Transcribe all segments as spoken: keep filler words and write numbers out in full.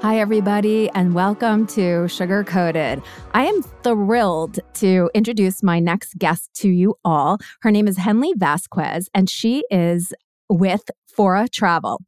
Hi, everybody, and welcome to Sugarcoated. I am thrilled to introduce my next guest to you all. Her name is Henley Vazquez, and she is with Fora Travel.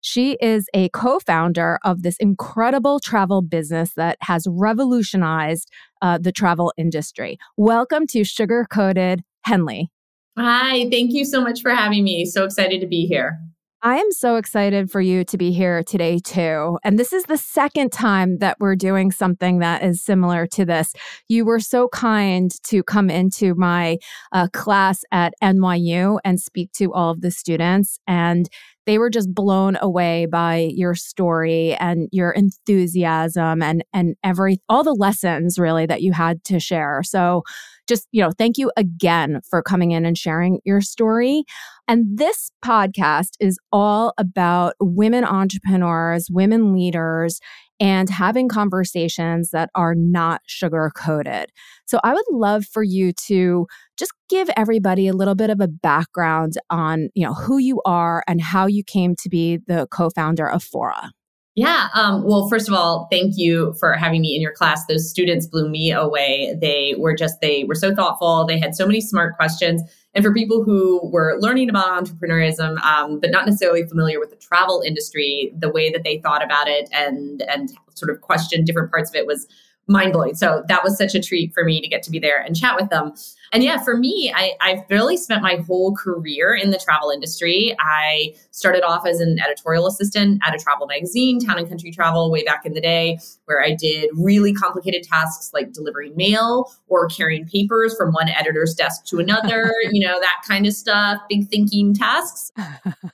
She is a co-founder of this incredible travel business that has revolutionized uh, the travel industry. Welcome to Sugarcoated, Henley. Hi, thank you so much for having me. So excited to be here. I am so excited for you to be here today, too. And this is the second time that we're doing something that is similar to this. You were so kind to come into my uh, class at N Y U and speak to all of the students. And they were just blown away by your story and your enthusiasm and and every all the lessons, really, that you had to share. So just, you know, thank you again for coming in and sharing your story. And this podcast is all about women entrepreneurs, women leaders, and having conversations that are not sugar-coated. So I would love for you to just give everybody a little bit of a background on, you know, who you are and how you came to be the co-founder of Fora. Yeah. Um, well, first of all, thank you for having me in your class. Those students blew me away. They were just, they were so thoughtful. They had so many smart questions. And for people who were learning about entrepreneurism, um, but not necessarily familiar with the travel industry, the way that they thought about it and and sort of questioned different parts of it was mind-blowing. So that was such a treat for me to get to be there and chat with them. And yeah, for me, I, I've really spent my whole career in the travel industry. I started off as an editorial assistant at a travel magazine, Town and Country Travel, way back in the day, where I did really complicated tasks like delivering mail or carrying papers from one editor's desk to another, you know, that kind of stuff, big thinking tasks.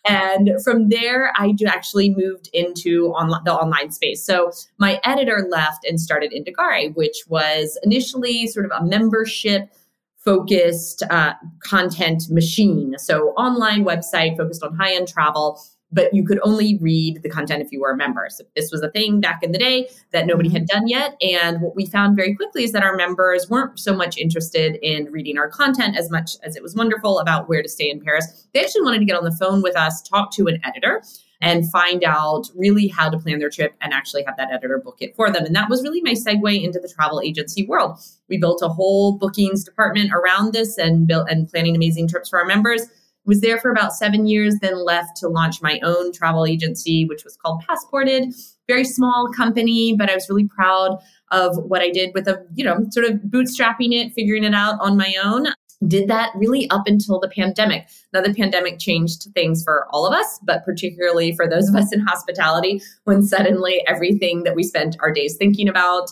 And from there, I actually moved into on, the online space. So my editor left and started Indagare, which was initially sort of a membership-focused uh, content machine. So online website focused on high-end travel, but you could only read the content if you were a member. So this was a thing back in the day that nobody had done yet. And what we found very quickly is that our members weren't so much interested in reading our content as much as it was wonderful about where to stay in Paris. They actually wanted to get on the phone with us, talk to an editor, and find out really how to plan their trip and actually have that editor book it for them. And that was really my segue into the travel agency world. We built a whole bookings department around this and built and planning amazing trips for our members. Was there for about seven years, then left to launch my own travel agency, which was called Passported. Very small company, but I was really proud of what I did with a, you know, sort of bootstrapping it, figuring it out on my own. Did that really up until the pandemic. Now, the pandemic changed things for all of us, but particularly for those of us in hospitality, when suddenly everything that we spent our days thinking about,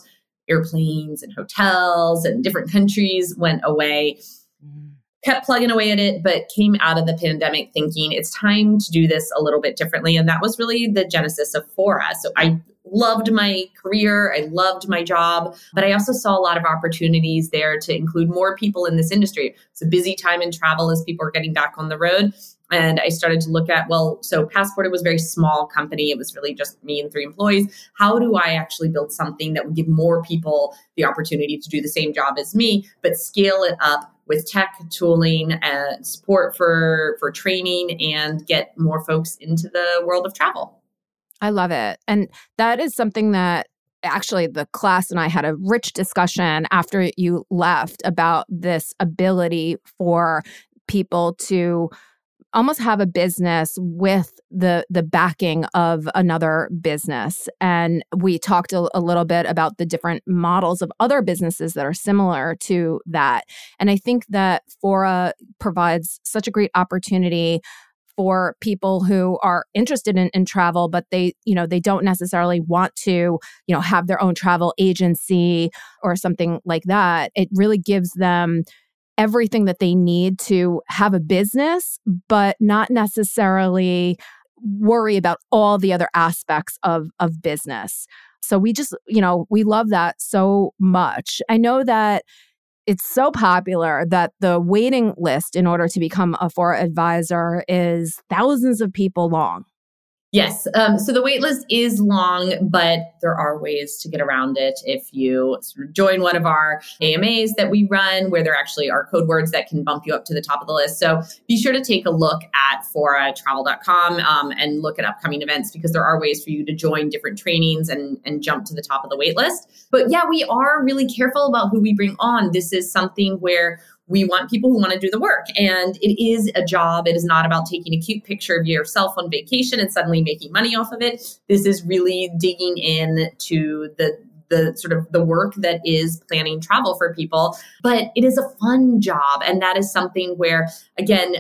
airplanes and hotels and different countries, went away. Mm. Kept plugging away at it, but came out of the pandemic thinking it's time to do this a little bit differently. And that was really the genesis of Fora. So I loved my career. I loved my job, but I also saw a lot of opportunities there to include more people in this industry. It's a busy time in travel as people are getting back on the road. And I started to look at, well, so Passported was a very small company. It was really just me and three employees. How do I actually build something that would give more people the opportunity to do the same job as me, but scale it up with tech, tooling, and support for, for training and get more folks into the world of travel? I love it. And that is something that actually the class and I had a rich discussion after you left about this ability for people to almost have a business with the the backing of another business. And we talked a, a little bit about the different models of other businesses that are similar to that. And I think that Fora provides such a great opportunity for people who are interested in, in travel, but they, you know, they don't necessarily want to, you know, have their own travel agency or something like that. It really gives them everything that they need to have a business, but not necessarily worry about all the other aspects of, of business. So we just, you know, we love that so much. I know that it's so popular that the waiting list in order to become a Fora advisor is thousands of people long. Yes. Um, so the wait list is long, but there are ways to get around it. If you sort of join one of our A M As that we run, where there actually are code words that can bump you up to the top of the list. So be sure to take a look at fora travel dot com um, and look at upcoming events, because there are ways for you to join different trainings and, and jump to the top of the wait list. But yeah, we are really careful about who we bring on. This is something where we want people who want to do the work. And it is a job. It is not about taking a cute picture of yourself on vacation and suddenly making money off of it. This is really digging in to the the sort of the work that is planning travel for people. But it is a fun job. And that is something where, again,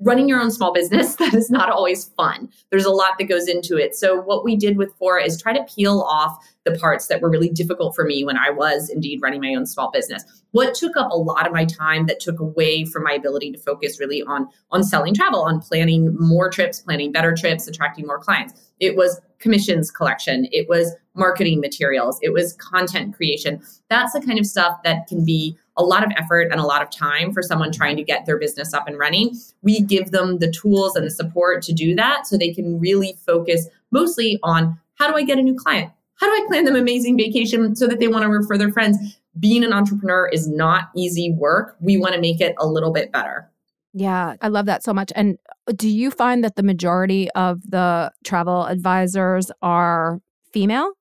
running your own small business, that is not always fun. There's a lot that goes into it. So what we did with Fora is try to peel off the parts that were really difficult for me when I was indeed running my own small business. What took up a lot of my time that took away from my ability to focus really on, on selling travel, on planning more trips, planning better trips, attracting more clients. It was commissions collection. It was marketing materials. It was content creation. That's the kind of stuff that can be a lot of effort and a lot of time for someone trying to get their business up and running. We give them the tools and the support to do that, so they can really focus mostly on, how do I get a new client? How do I plan them amazing vacation so that they want to refer their friends? Being an entrepreneur is not easy work. We want to make it a little bit better. Yeah, I love that so much. And do you find that the majority of the travel advisors are female?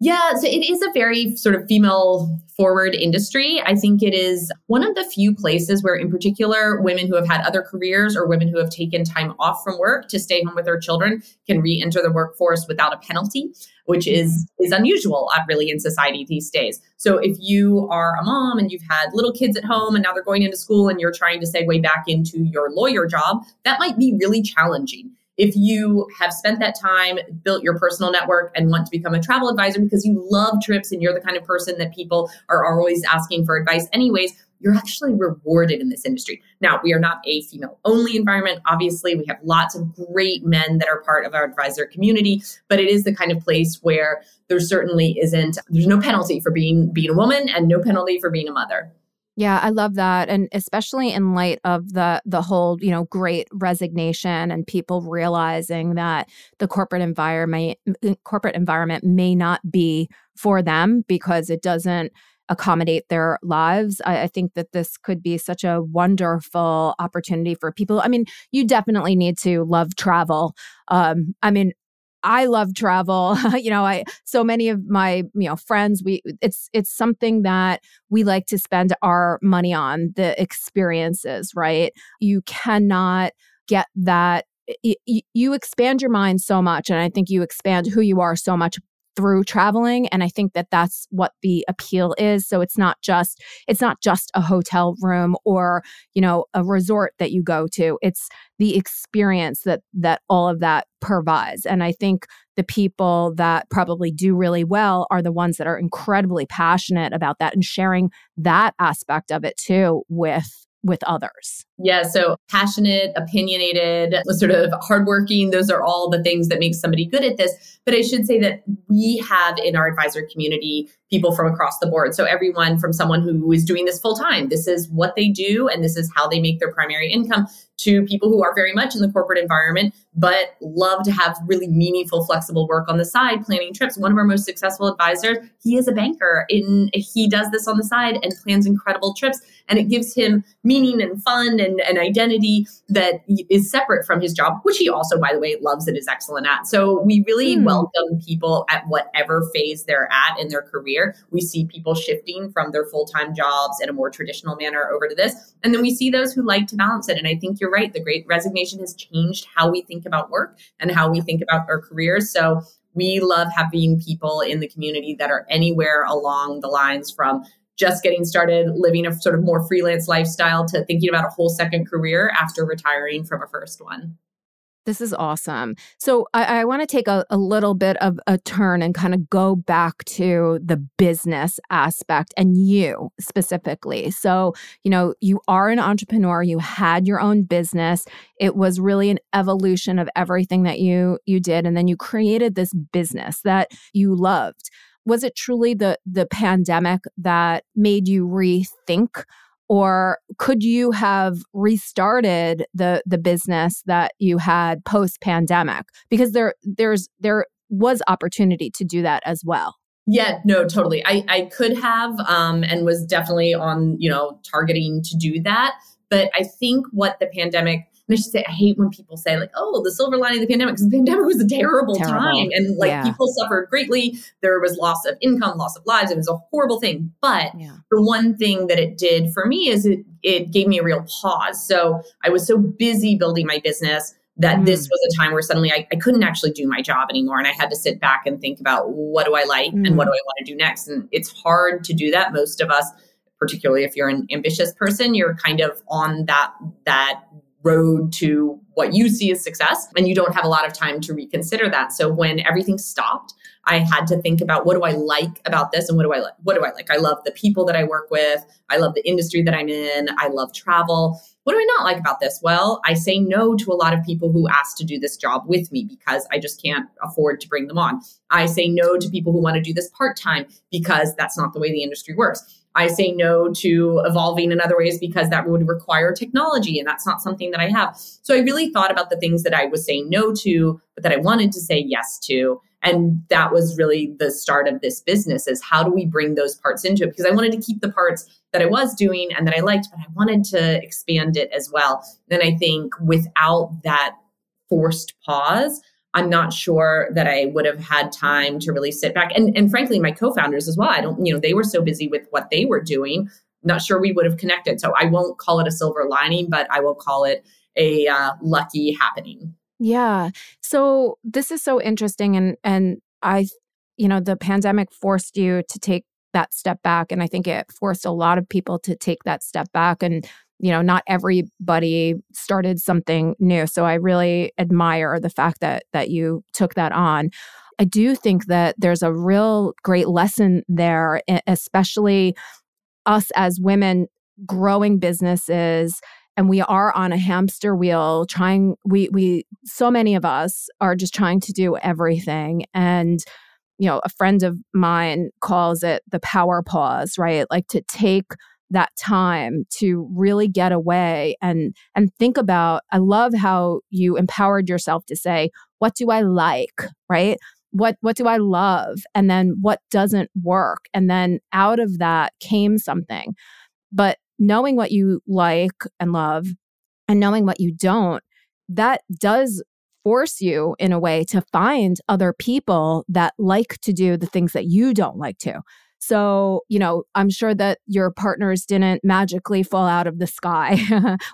Yeah, so it is a very sort of female-forward industry. I think it is one of the few places where, in particular, women who have had other careers or women who have taken time off from work to stay home with their children can re-enter the workforce without a penalty, which is, is unusual, uh, really, in society these days. So if you are a mom and you've had little kids at home and now they're going into school and you're trying to segue back into your lawyer job, that might be really challenging. If you have spent that time, built your personal network, and want to become a travel advisor because you love trips and you're the kind of person that people are always asking for advice anyways, you're actually rewarded in this industry. Now, we are not a female-only environment. Obviously, we have lots of great men that are part of our advisor community, but it is the kind of place where there certainly isn't, there's no penalty for being, being a woman and no penalty for being a mother. Yeah, I love that. And especially in light of the the whole, you know, great resignation and people realizing that the corporate environment corporate environment may not be for them because it doesn't accommodate their lives. I, I think that this could be such a wonderful opportunity for people. I mean, you definitely need to love travel. Um, I mean, I love travel. you know, I so many of my, you know, friends, we it's it's something that we like to spend our money on, the experiences, right? You cannot get that y- you expand your mind so much, and I think you expand who you are so much through traveling, and I think that that's what the appeal is. So it's not just it's not just a hotel room or, you know, a resort that you go to. It's the experience that that all of that provides. And I think the people that probably do really well are the ones that are incredibly passionate about that and sharing that aspect of it too with with others. Yeah. So passionate, opinionated, sort of hardworking, those are all the things that make somebody good at this. But I should say that we have in our advisor community people from across the board. So everyone from someone who is doing this full time, this is what they do and this is how they make their primary income, to people who are very much in the corporate environment, but love to have really meaningful, flexible work on the side, planning trips. One of our most successful advisors, he is a banker. In, he does this on the side and plans incredible trips. And it gives him meaning and fun and an identity that is separate from his job, which he also, by the way, loves and is excellent at. So we really mm. welcome people at whatever phase they're at in their career. We see people shifting from their full-time jobs in a more traditional manner over to this. And then we see those who like to balance it. And I think you're right. The Great Resignation has changed how we think about work and how we think about our careers. So we love having people in the community that are anywhere along the lines from just getting started, living a sort of more freelance lifestyle to thinking about a whole second career after retiring from a first one. This is awesome. So I, I want to take a, a little bit of a turn and kind of go back to the business aspect and you specifically. So, you know, you are an entrepreneur, you had your own business. It was really an evolution of everything that you you did. And then you created this business that you loved. Was it truly the the pandemic that made you rethink? Or could you have restarted the the business that you had post-pandemic? Because there there's there was opportunity to do that as well. Yeah, no, totally. I, I could have um, and was definitely on, you know, targeting to do that. But I think what the pandemic, and I should say, I hate when people say like, oh, the silver lining of the pandemic, because the pandemic was a terrible, terrible. time. And like yeah. people suffered greatly. There was loss of income, loss of lives. It was a horrible thing. But yeah. the one thing that it did for me is it, it gave me a real pause. So I was so busy building my business that mm. this was a time where suddenly I, I couldn't actually do my job anymore. And I had to sit back and think about what do I like mm. and what do I want to do next? And it's hard to do that. Most of us, particularly if you're an ambitious person, you're kind of on that that road to what you see as success, and you don't have a lot of time to reconsider that. So when everything stopped, I had to think about what do I like about this and what do I like? What do I like? I love the people that I work with. I love the industry that I'm in. I love travel. What do I not like about this? Well, I say no to a lot of people who ask to do this job with me because I just can't afford to bring them on. I say no to people who want to do this part-time because that's not the way the industry works. I say no to evolving in other ways because that would require technology and that's not something that I have. So I really thought about the things that I was saying no to, but that I wanted to say yes to. And that was really the start of this business, is how do we bring those parts into it? Because I wanted to keep the parts that I was doing and that I liked, but I wanted to expand it as well. And I think without that forced pause, I'm not sure that I would have had time to really sit back. And, and frankly, my co-founders as well, I don't, you know, they were so busy with what they were doing, not sure we would have connected. So I won't call it a silver lining, but I will call it a uh, lucky happening. Yeah. So this is so interesting. And, and I, you know, the pandemic forced you to take that step back. And I think it forced a lot of people to take that step back, and you know, not everybody started something new. So I really admire the fact that that you took that on. I do think that there's a real great lesson there, especially us as women growing businesses, and we are on a hamster wheel trying, we we so many of us are just trying to do everything. And you know, a friend of mine calls it the power pause, right? Like to take that time to really get away and and think about. I love how you empowered yourself to say, what do I like, right? What what do I love? And then what doesn't work? And then out of that came something. But knowing what you like and love and knowing what you don't, that does force you in a way to find other people that like to do the things that you don't like to. So, you know, I'm sure that your partners didn't magically fall out of the sky,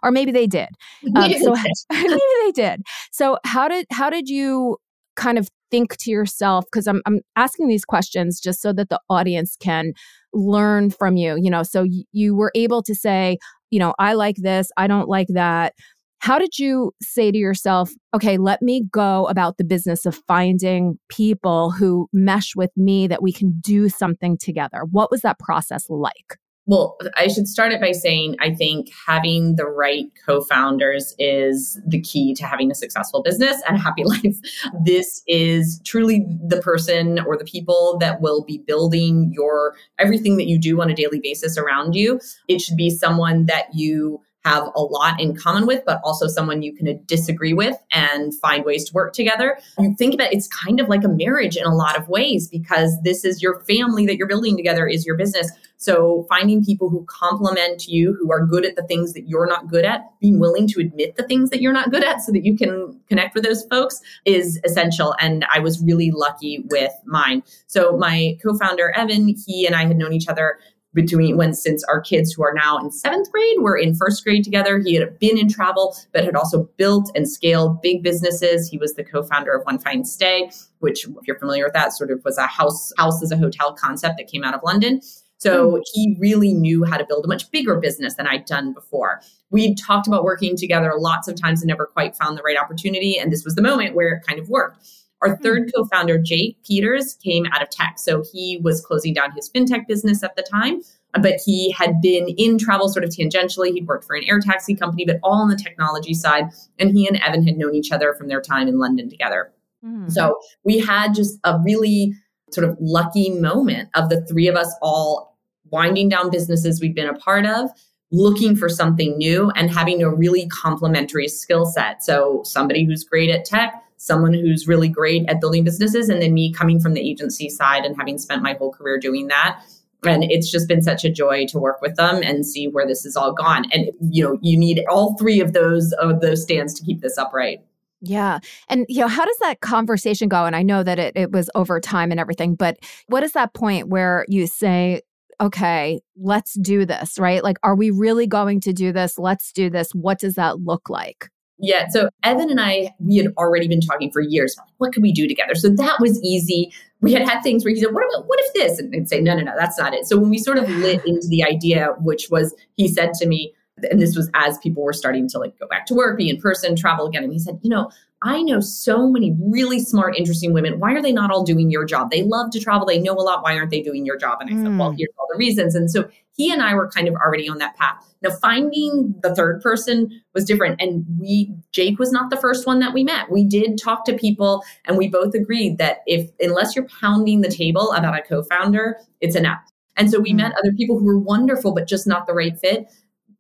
or maybe they did. Um, so maybe they did. So how did how did you kind of think to yourself? Because I'm I'm asking these questions just so that the audience can learn from you. You know, so y- you were able to say, you know, I like this, I don't like that. How did you say to yourself, okay, let me go about the business of finding people who mesh with me, that we can do something together? What was that process like? Well, I should start it by saying, I think having the right co-founders is the key to having a successful business and a happy life. This is truly the person or the people that will be building your everything that you do on a daily basis around you. It should be someone that you have a lot in common with, but also someone you can disagree with and find ways to work together. You think about it, it's kind of like a marriage in a lot of ways, because this is your family that you're building together, is your business. So finding people who complement you, who are good at the things that you're not good at, being willing to admit the things that you're not good at so that you can connect with those folks is essential. And I was really lucky with mine. So my co-founder, Evan, he and I had known each other between when since our kids who are now in seventh grade were in first grade together. He had been in travel, but had also built and scaled big businesses. He was the co-founder of One Fine Stay, which, if you're familiar with that, sort of was a house, house as a hotel concept that came out of London. So he really knew how to build a much bigger business than I'd done before. We talked about working together lots of times and never quite found the right opportunity. And this was the moment where it kind of worked. Our third co-founder, Jake Peters, came out of tech. So he was closing down his fintech business at the time, but he had been in travel sort of tangentially. He'd worked for an air taxi company, but all on the technology side. And he and Evan had known each other from their time in London together. Mm. So we had just a really sort of lucky moment of the three of us all winding down businesses we'd been a part of, looking for something new and having a really complementary skill set. So somebody who's great at tech, someone who's really great at building businesses, and then me coming from the agency side and having spent my whole career doing that. And it's just been such a joy to work with them and see where this has all gone. And, you know, you need all three of those, of those stands to keep this upright. Yeah. And, you know, how does that conversation go? And I know that it, it was over time and everything, but what is that point where you say, okay, let's do this, right? Like, are we really going to do this? Let's do this. What does that look like? Yeah. So Evan and I, we had already been talking for years about what could we do together? So that was easy. We had had things where he said, what about, what if this? And I'd say, no, no, no, that's not it. So when we sort of lit into the idea, which was, he said to me, and this was as people were starting to like go back to work, be in person, travel again. And he said, you know, I know so many really smart, interesting women. Why are they not all doing your job? They love to travel. They know a lot. Why aren't they doing your job? And I mm. said, well, here's all the reasons. And so he and I were kind of already on that path. Now, finding the third person was different. And we, Jake was not the first one that we met. We did talk to people, and we both agreed that if, unless you're pounding the table about a co-founder, it's enough. And so we mm. met other people who were wonderful, but just not the right fit.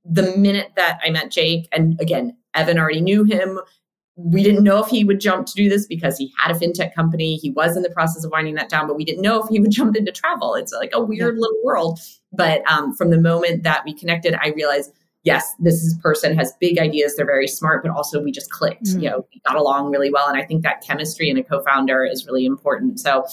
The minute that I met Jake, and again, Evan already knew him, we didn't know if he would jump to do this because he had a fintech company. He was in the process of winding that down, but we didn't know if he would jump into travel. It's like a weird yeah. little world. But um, from the moment that we connected, I realized, yes, this person has big ideas. They're very smart, but also we just clicked. Mm-hmm. You know, we got along really well. And I think that chemistry in a co-founder is really important. So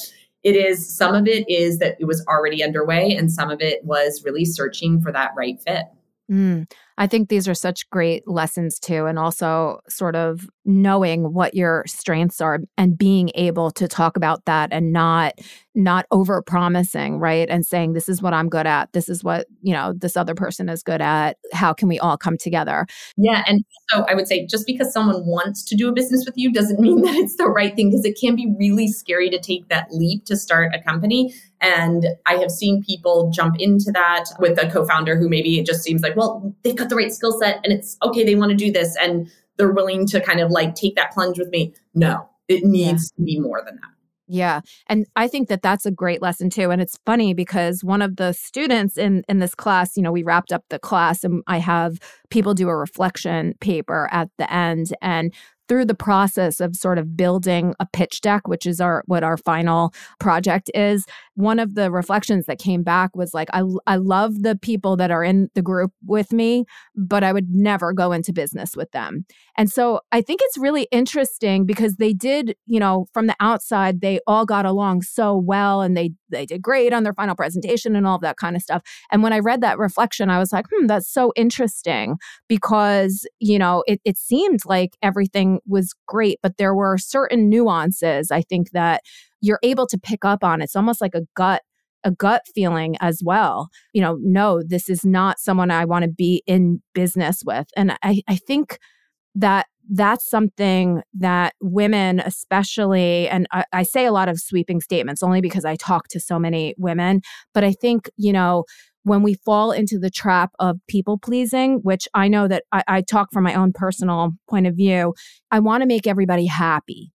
it is, some of it is that it was already underway, and some of it was really searching for that right fit. Mm. I think these are such great lessons too. And also sort of knowing what your strengths are and being able to talk about that and not, not over-promising, right? And saying, this is what I'm good at. This is what, you know, this other person is good at. How can we all come together? Yeah. And so I would say, just because someone wants to do a business with you doesn't mean that it's the right thing, because it can be really scary to take that leap to start a company. And I have seen people jump into that with a co-founder who maybe it just seems like, well, they've got the right skill set and it's okay, they want to do this. And they're willing to kind of like take that plunge with me. No, it needs yeah. to be more than that. Yeah. And I think that that's a great lesson too. And it's funny because one of the students in, in this class, you know, we wrapped up the class and I have people do a reflection paper at the end. And through the process of sort of building a pitch deck, which is our what our final project is, one of the reflections that came back was like, I, I love the people that are in the group with me, but I would never go into business with them. And so I think it's really interesting because they did, you know, from the outside, they all got along so well and they they did great on their final presentation and all of that kind of stuff. And when I read that reflection, I was like, hmm, that's so interesting because, you know, it, it seemed like everything was great, but there were certain nuances, I think, that you're able to pick up on. It's almost like a gut, a gut feeling as well. You know, no, this is not someone I want to be in business with. And I, I think that that's something that women especially, and I, I say a lot of sweeping statements only because I talk to so many women, but I think, you know, when we fall into the trap of people pleasing, which I know that I, I talk from my own personal point of view, I want to make everybody happy.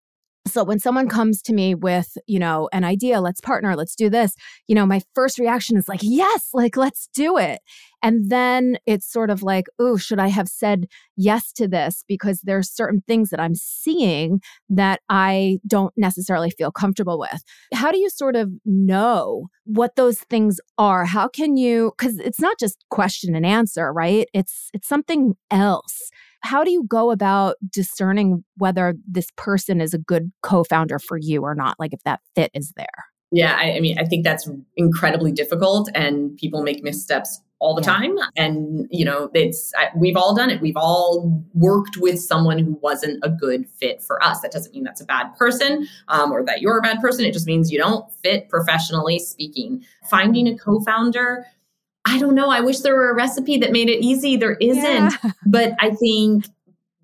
So when someone comes to me with, you know, an idea, let's partner, let's do this, you know, my first reaction is like, yes, like, let's do it. And then it's sort of like, oh, should I have said yes to this? Because there's certain things that I'm seeing that I don't necessarily feel comfortable with. How do you sort of know what those things are? How can you, because it's not just question and answer, right? It's it's something else. How do you go about discerning whether this person is a good co-founder for you or not? Like if that fit is there? Yeah, I, I mean, I think that's incredibly difficult, and people make missteps all the yeah. time. And, you know, it's I, we've all done it. We've all worked with someone who wasn't a good fit for us. That doesn't mean that's a bad person um, or that you're a bad person. It just means you don't fit professionally speaking. Finding a co-founder, I don't know. I wish there were a recipe that made it easy. There isn't. Yeah. But I think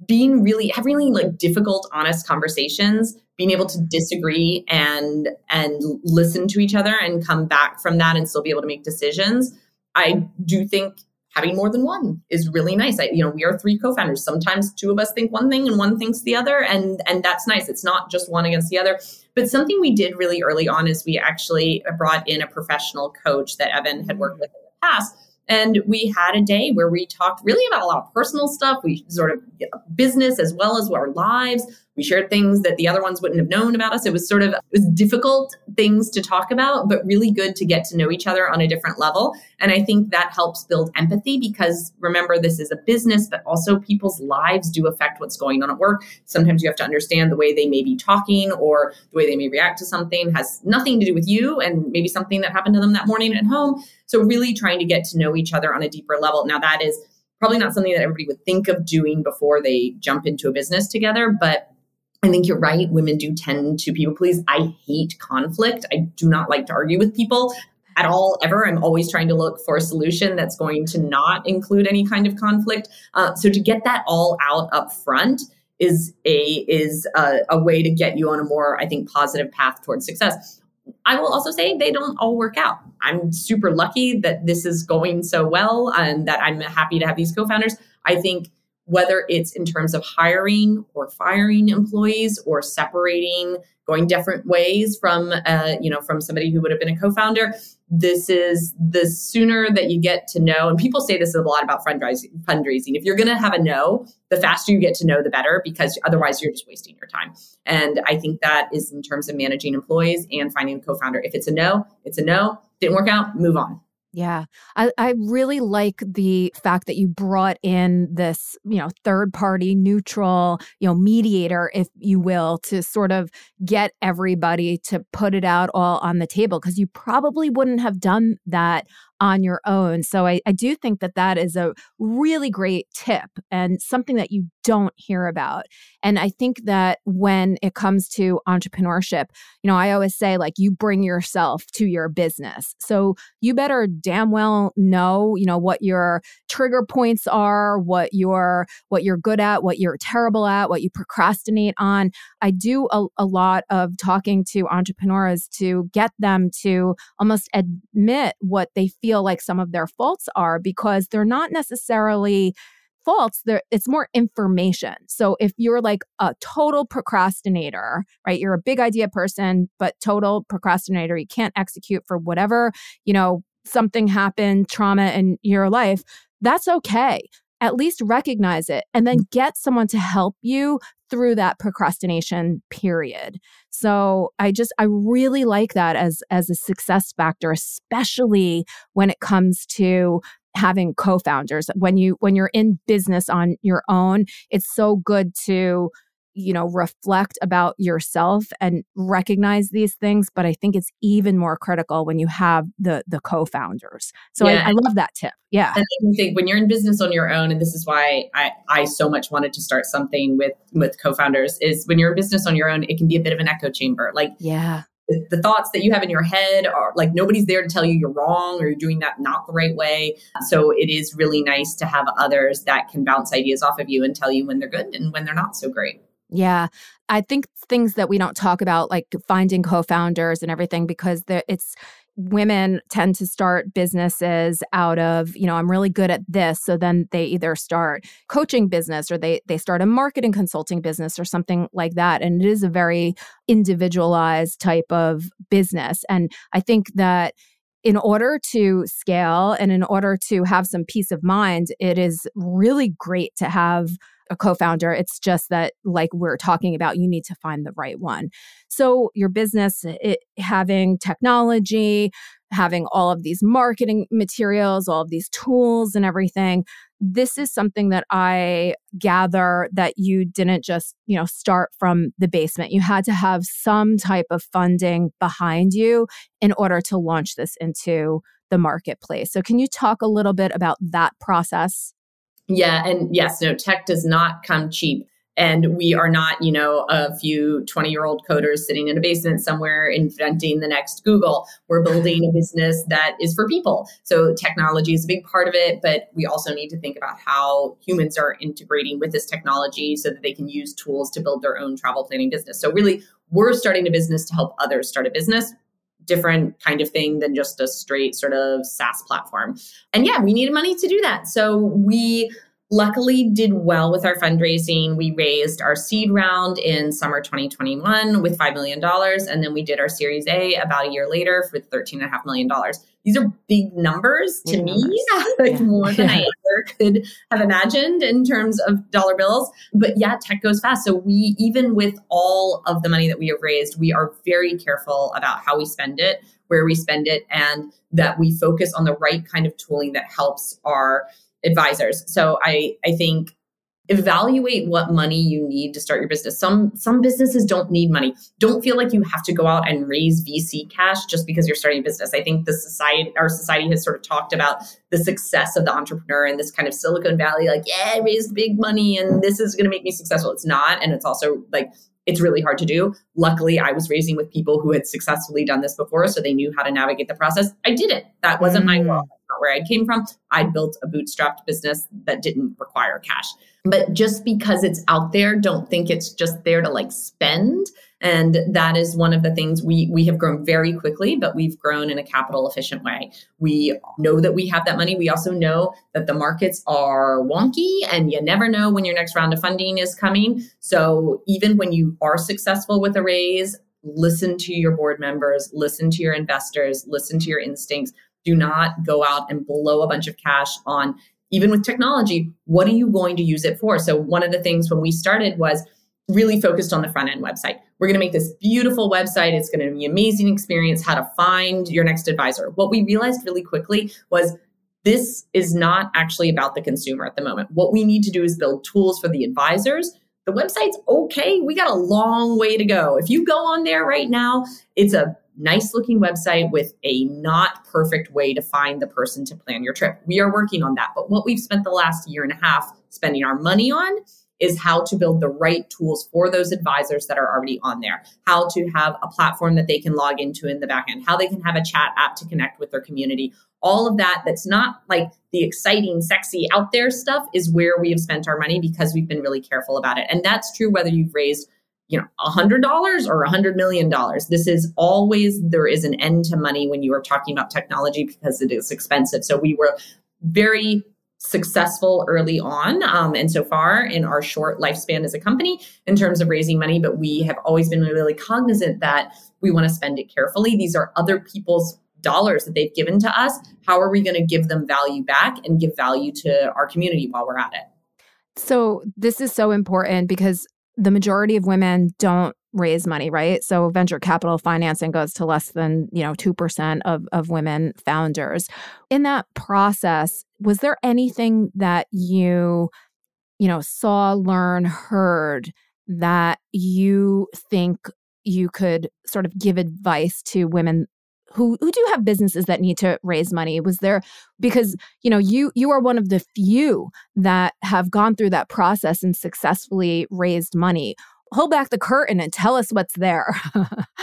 being really, having really like difficult, honest conversations, being able to disagree and and listen to each other and come back from that and still be able to make decisions. I do think having more than one is really nice. I, you know, we are three co-founders. Sometimes two of us think one thing and one thinks the other. And, and that's nice. It's not just one against the other. But something we did really early on is we actually brought in a professional coach that Evan had worked with in the past. And we had a day where we talked really about a lot of personal stuff. We sort of you know, business as well as our lives. We shared things that the other ones wouldn't have known about us. It was sort of it was difficult things to talk about, but really good to get to know each other on a different level. And I think that helps build empathy because remember, this is a business, but also people's lives do affect what's going on at work. Sometimes you have to understand the way they may be talking or the way they may react to something has nothing to do with you and maybe something that happened to them that morning at home. So really trying to get to know each other on a deeper level. Now that is probably not something that everybody would think of doing before they jump into a business together, but I think you're right. Women do tend to people please. I hate conflict. I do not like to argue with people at all, ever. I'm always trying to look for a solution that's going to not include any kind of conflict. Uh, so to get that all out up front is a is a, a way to get you on a more, I think, positive path towards success. I will also say they don't all work out. I'm super lucky that this is going so well and that I'm happy to have these co-founders. I think whether it's in terms of hiring or firing employees or separating, going different ways from, uh, you know, from somebody who would have been a co-founder, this is the sooner that you get to know. And people say this is a lot about fundraising. If you're going to have a no, the faster you get to know, the better, because otherwise you're just wasting your time. And I think that is in terms of managing employees and finding a co-founder. If it's a no, it's a no. Didn't work out, move on. Yeah. I, I really like the fact that you brought in this, you know, third party neutral, you know, mediator, if you will, to sort of get everybody to put it out all on the table, because you probably wouldn't have done that on your own. So I, I do think that that is a really great tip and something that you don't hear about. And I think that when it comes to entrepreneurship, you know, I always say like you bring yourself to your business. So you better damn well know, you know, what your trigger points are, what you're, what you're good at, what you're terrible at, what you procrastinate on. I do a, a lot of talking to entrepreneurs to get them to almost admit what they feel feel like some of their faults are, because they're not necessarily faults. They're, it's more information. So if you're like a total procrastinator, right? You're a big idea person, but total procrastinator, you can't execute for whatever, you know, something happened, trauma in your life, that's okay. At least recognize it and then get someone to help you through that procrastination period. So I just, I really like that as, as a success factor, especially when it comes to having co-founders. When you, when you're in business on your own, it's so good to, you know, reflect about yourself and recognize these things. But I think it's even more critical when you have the the co-founders. So yeah. I, I love that tip. Yeah. And I think when you're in business on your own, and this is why I, I so much wanted to start something with, with co-founders, is when you're in business on your own, it can be a bit of an echo chamber. Like, yeah, the thoughts that you have in your head are like, nobody's there to tell you you're wrong or you're doing that not the right way. So it is really nice to have others that can bounce ideas off of you and tell you when they're good and when they're not so great. Yeah. I think things that we don't talk about, like finding co-founders and everything, because it's women tend to start businesses out of, you know, I'm really good at this. So then they either start coaching business or they they start a marketing consulting business or something like that. And it is a very individualized type of business. And I think that in order to scale and in order to have some peace of mind, it is really great to have a co-founder. It's just that, like we're talking about, you need to find the right one. So your business, it, having technology, having all of these marketing materials, all of these tools and everything, this is something that I gather that you didn't just, you know, start from the basement. You had to have some type of funding behind you in order to launch this into the marketplace. So can you talk a little bit about that process? Yeah. And yes, no, tech does not come cheap. And we are not, you know, a few twenty-year-old coders sitting in a basement somewhere inventing the next Google. We're building a business that is for people. So technology is a big part of it, but we also need to think about how humans are integrating with this technology so that they can use tools to build their own travel planning business. So really, we're starting a business to help others start a business. Different kind of thing than just a straight sort of SaaS platform. And yeah, we needed money to do that. So we luckily did well with our fundraising. We raised our seed round in summer twenty twenty-one with five million dollars. And then we did our Series A about a year later for thirteen point five million dollars. These are big numbers to big me, numbers. like yeah. more than yeah. I ever could have imagined in terms of dollar bills. But yeah, tech goes fast. So we, even with all of the money that we have raised, we are very careful about how we spend it, where we spend it, and that we focus on the right kind of tooling that helps our advisors. So I, I think evaluate what money you need to start your business. Some, some businesses don't need money. Don't feel like you have to go out and raise V C cash just because you're starting a business. I think the society, our society has sort of talked about the success of the entrepreneur in this kind of Silicon Valley, like, yeah, I raised big money and this is going to make me successful. It's not. And it's also like, it's really hard to do. Luckily, I was raising with people who had successfully done this before, so they knew how to navigate the process. I did it. That wasn't my world. That's not where I came from. I built a bootstrapped business that didn't require cash. But just because it's out there, don't think it's just there to like spend. And that is one of the things we we have grown very quickly, but we've grown in a capital efficient way. We know that we have that money. We also know that the markets are wonky and you never know when your next round of funding is coming. So even when you are successful with a raise, listen to your board members, listen to your investors, listen to your instincts. Do not go out and blow a bunch of cash on, even with technology, what are you going to use it for? So one of the things when we started was really focused on the front end website. We're going to make this beautiful website. It's going to be an amazing experience, how to find your next advisor. What we realized really quickly was this is not actually about the consumer at the moment. What we need to do is build tools for the advisors. The website's okay. We got a long way to go. If you go on there right now, it's a nice looking website with a not perfect way to find the person to plan your trip. We are working on that. But what we've spent the last year and a half spending our money on is how to build the right tools for those advisors that are already on there, how to have a platform that they can log into in the back end, how they can have a chat app to connect with their community. All of that that's not like the exciting, sexy out there stuff is where we have spent our money because we've been really careful about it. And that's true whether you've raised, you know, one hundred dollars or one hundred million dollars. This is always, there is an end to money when you are talking about technology because it is expensive. So we were very successful early on um, and so far in our short lifespan as a company in terms of raising money, but we have always been really cognizant that we want to spend it carefully. These are other people's dollars that they've given to us. How are we going to give them value back and give value to our community while we're at it? So this is so important because the majority of women don't raise money, right? So venture capital financing goes to less than, you know, two percent of, of women founders. In that process, was there anything that you, you know, saw, learned, heard that you think you could sort of give advice to women who who do have businesses that need to raise money? Was there, because, you know, you you are one of the few that have gone through that process and successfully raised money. Hold back the curtain and tell us what's there.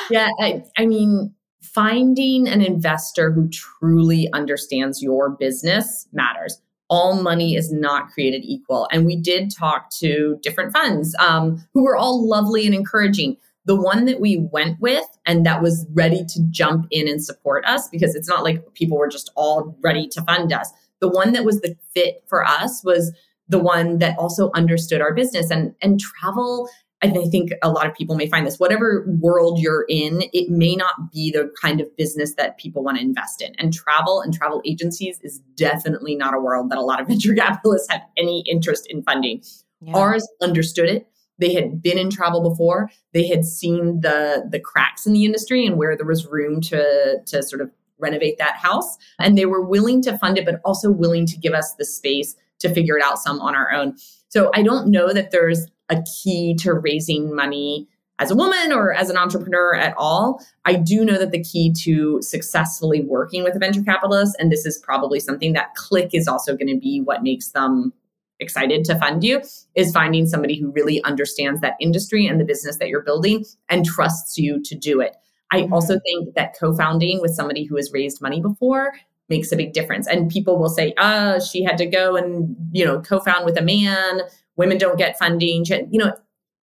yeah, I, I mean, finding an investor who truly understands your business matters. All money is not created equal. And we did talk to different funds um, who were all lovely and encouraging. The one that we went with and that was ready to jump in and support us, because it's not like people were just all ready to fund us. The one that was the fit for us was the one that also understood our business and, and travel. And I think a lot of people may find this, whatever world you're in, it may not be the kind of business that people want to invest in. And travel and travel agencies is definitely not a world that a lot of venture capitalists have any interest in funding. Yeah. Ours understood it. They had been in travel before. They had seen the, the cracks in the industry and where there was room to, to sort of renovate that house. And they were willing to fund it, but also willing to give us the space to figure it out some on our own. So I don't know that there's a key to raising money as a woman or as an entrepreneur at all. I do know that the key to successfully working with a venture capitalist, and this is probably something that Click is also going to be what makes them excited to fund you, is finding somebody who really understands that industry and the business that you're building and trusts you to do it. I also think that co-founding with somebody who has raised money before makes a big difference. And people will say, ah, oh, she had to go and, you know, co-found with a man. Women don't get funding. You know,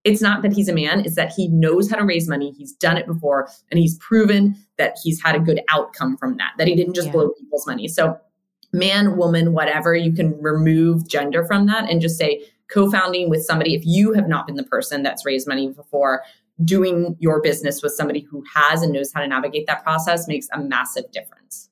it's not that he's a man. It's that he knows how to raise money. He's done it before. And he's proven that he's had a good outcome from that, that he didn't just yeah. blow people's money. So man, woman, whatever, you can remove gender from that and just say co-founding with somebody. If you have not been the person that's raised money before, doing your business with somebody who has and knows how to navigate that process makes a massive difference.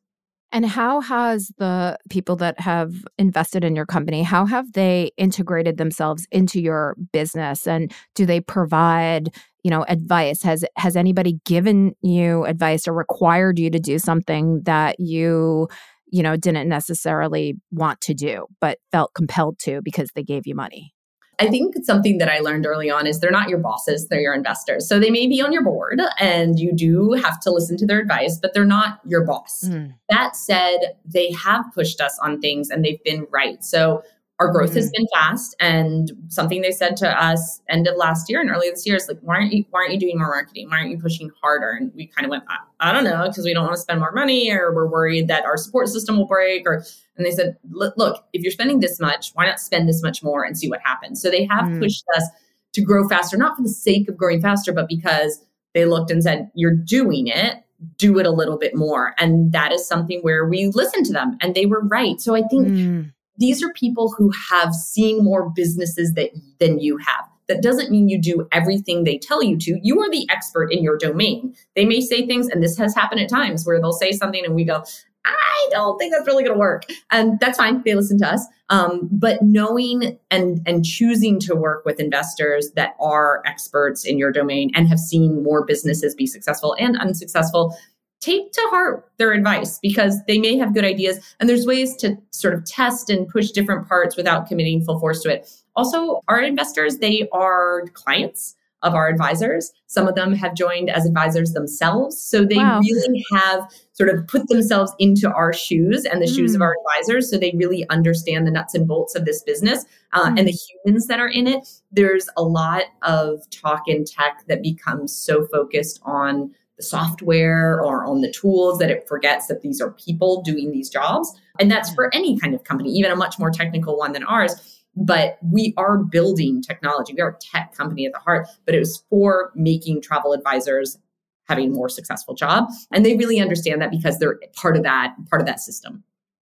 And how has the people that have invested in your company, how have they integrated themselves into your business? And do they provide, you know, advice? Has has anybody given you advice or required you to do something that you, you know, didn't necessarily want to do, but felt compelled to because they gave you money? I think something that I learned early on is they're not your bosses, they're your investors. So they may be on your board and you do have to listen to their advice, but they're not your boss. Mm. That said, they have pushed us on things and they've been right. So our growth mm. has been fast, and something they said to us end of last year and early this year is like, why aren't you, why aren't you doing more marketing? Why aren't you pushing harder? And we kind of went, I, I don't know, because we don't want to spend more money, or we're worried that our support system will break, or... And they said, look, if you're spending this much, why not spend this much more and see what happens? So they have mm. pushed us to grow faster, not for the sake of growing faster, but because they looked and said, you're doing it, do it a little bit more. And that is something where we listened to them and they were right. So I think mm. these are people who have seen more businesses that, than you have. That doesn't mean you do everything they tell you to. You are the expert in your domain. They may say things, and this has happened at times where they'll say something and we go, I don't think that's really going to work. And that's fine. They listen to us. Um, but knowing and and choosing to work with investors that are experts in your domain and have seen more businesses be successful and unsuccessful, take to heart their advice, because they may have good ideas. And there's ways to sort of test and push different parts without committing full force to it. Also, our investors, they are clients of our advisors. Some of them have joined as advisors themselves. So they wow. really have sort of put themselves into our shoes and the mm. shoes of our advisors. So they really understand the nuts and bolts of this business uh, mm. and the humans that are in it. There's a lot of talk in tech that becomes so focused on the software or on the tools that it forgets that these are people doing these jobs. And that's for any kind of company, even a much more technical one than ours. But we are building technology. We are a tech company at the heart, but it was for making travel advisors having a more successful job. And they really understand that because they're part of that, part of that system.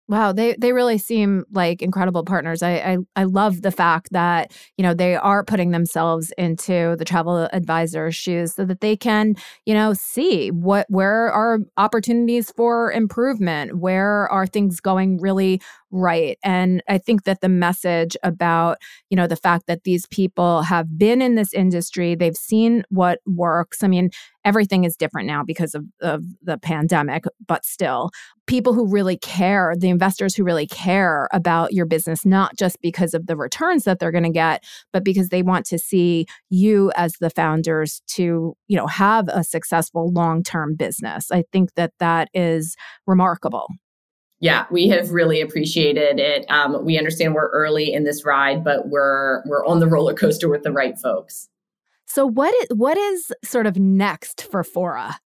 Wow, they they really seem like incredible partners. I, I I love the fact that, you know, they are putting themselves into the travel advisor's shoes so that they can, you know, see what where are opportunities for improvement, where are things going really right. And I think that the message about, you know, the fact that these people have been in this industry, they've seen what works. I mean, everything is different now because of, of the pandemic, but still, people who really care, the investors who really care about your business, not just because of the returns that they're going to get, but because they want to see you as the founders to, you know, have a successful long-term business. I think that that is remarkable. Yeah, we have really appreciated it. Um, we understand we're early in this ride, but we're we're on the roller coaster with the right folks. So what is, what is sort of next for Fora?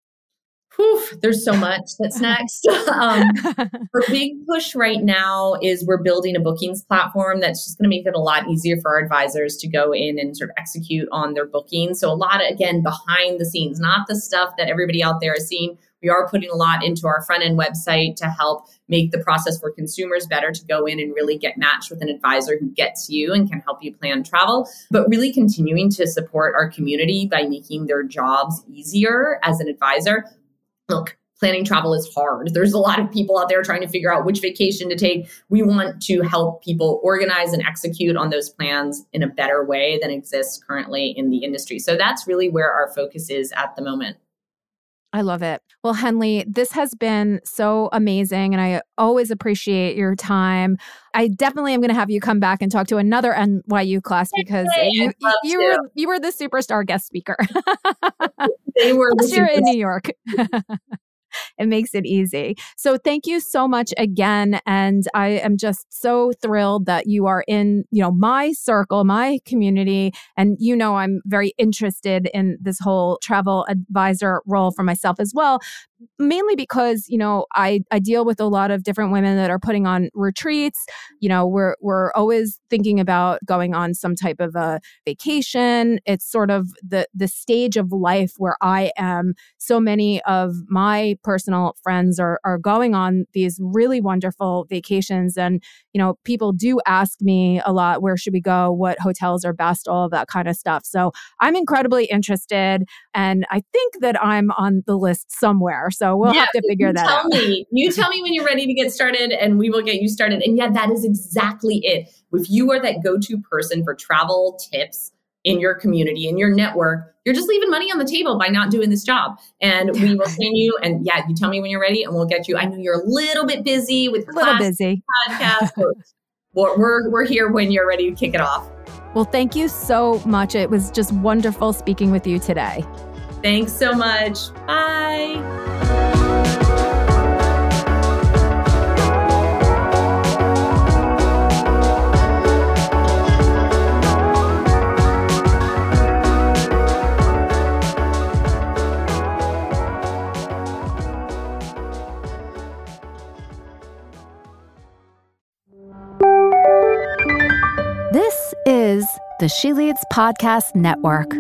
Whew, there's so much that's next. um, our big push right now is we're building a bookings platform that's just going to make it a lot easier for our advisors to go in and sort of execute on their bookings. So a lot of, again, behind the scenes, not the stuff that everybody out there is seeing. We are putting a lot into our front-end website to help make the process for consumers better, to go in and really get matched with an advisor who gets you and can help you plan travel, but really continuing to support our community by making their jobs easier as an advisor. Look, planning travel is hard. There's a lot of people out there trying to figure out which vacation to take. We want to help people organize and execute on those plans in a better way than exists currently in the industry. So that's really where our focus is at the moment. I love it. Well, Henley, this has been so amazing, and I always appreciate your time. I definitely am going to have you come back and talk to another N Y U class because hey, you, you, were, you were the superstar guest speaker. They were the you're in New York. It makes it easy. So thank you so much again. And I am just so thrilled that you are in, you know, my circle, my community. And, you know, I'm very interested in this whole travel advisor role for myself as well, mainly because, you know, I, I deal with a lot of different women that are putting on retreats. You know, we're, we're always thinking about going on some type of a vacation. It's sort of the, the stage of life where I am. So many of my personal friends are, are going on these really wonderful vacations. And, you know, people do ask me a lot, where should we go? What hotels are best? All of that kind of stuff. So I'm incredibly interested. And I think that I'm on the list somewhere. So we'll yeah, have to figure that out. Me. You tell me when you're ready to get started and we will get you started. And yeah, that is exactly it. If you are that go-to person for travel tips in your community, in your network, you're just leaving money on the table by not doing this job. And we will send you, and yeah, you tell me when you're ready and we'll get you. I know you're a little bit busy with your class, busy. podcast. we're, we're, we're here when you're ready to kick it off. Well, thank you so much. It was just wonderful speaking with you today. Thanks so much. Bye. This is the She Leads Podcast Network.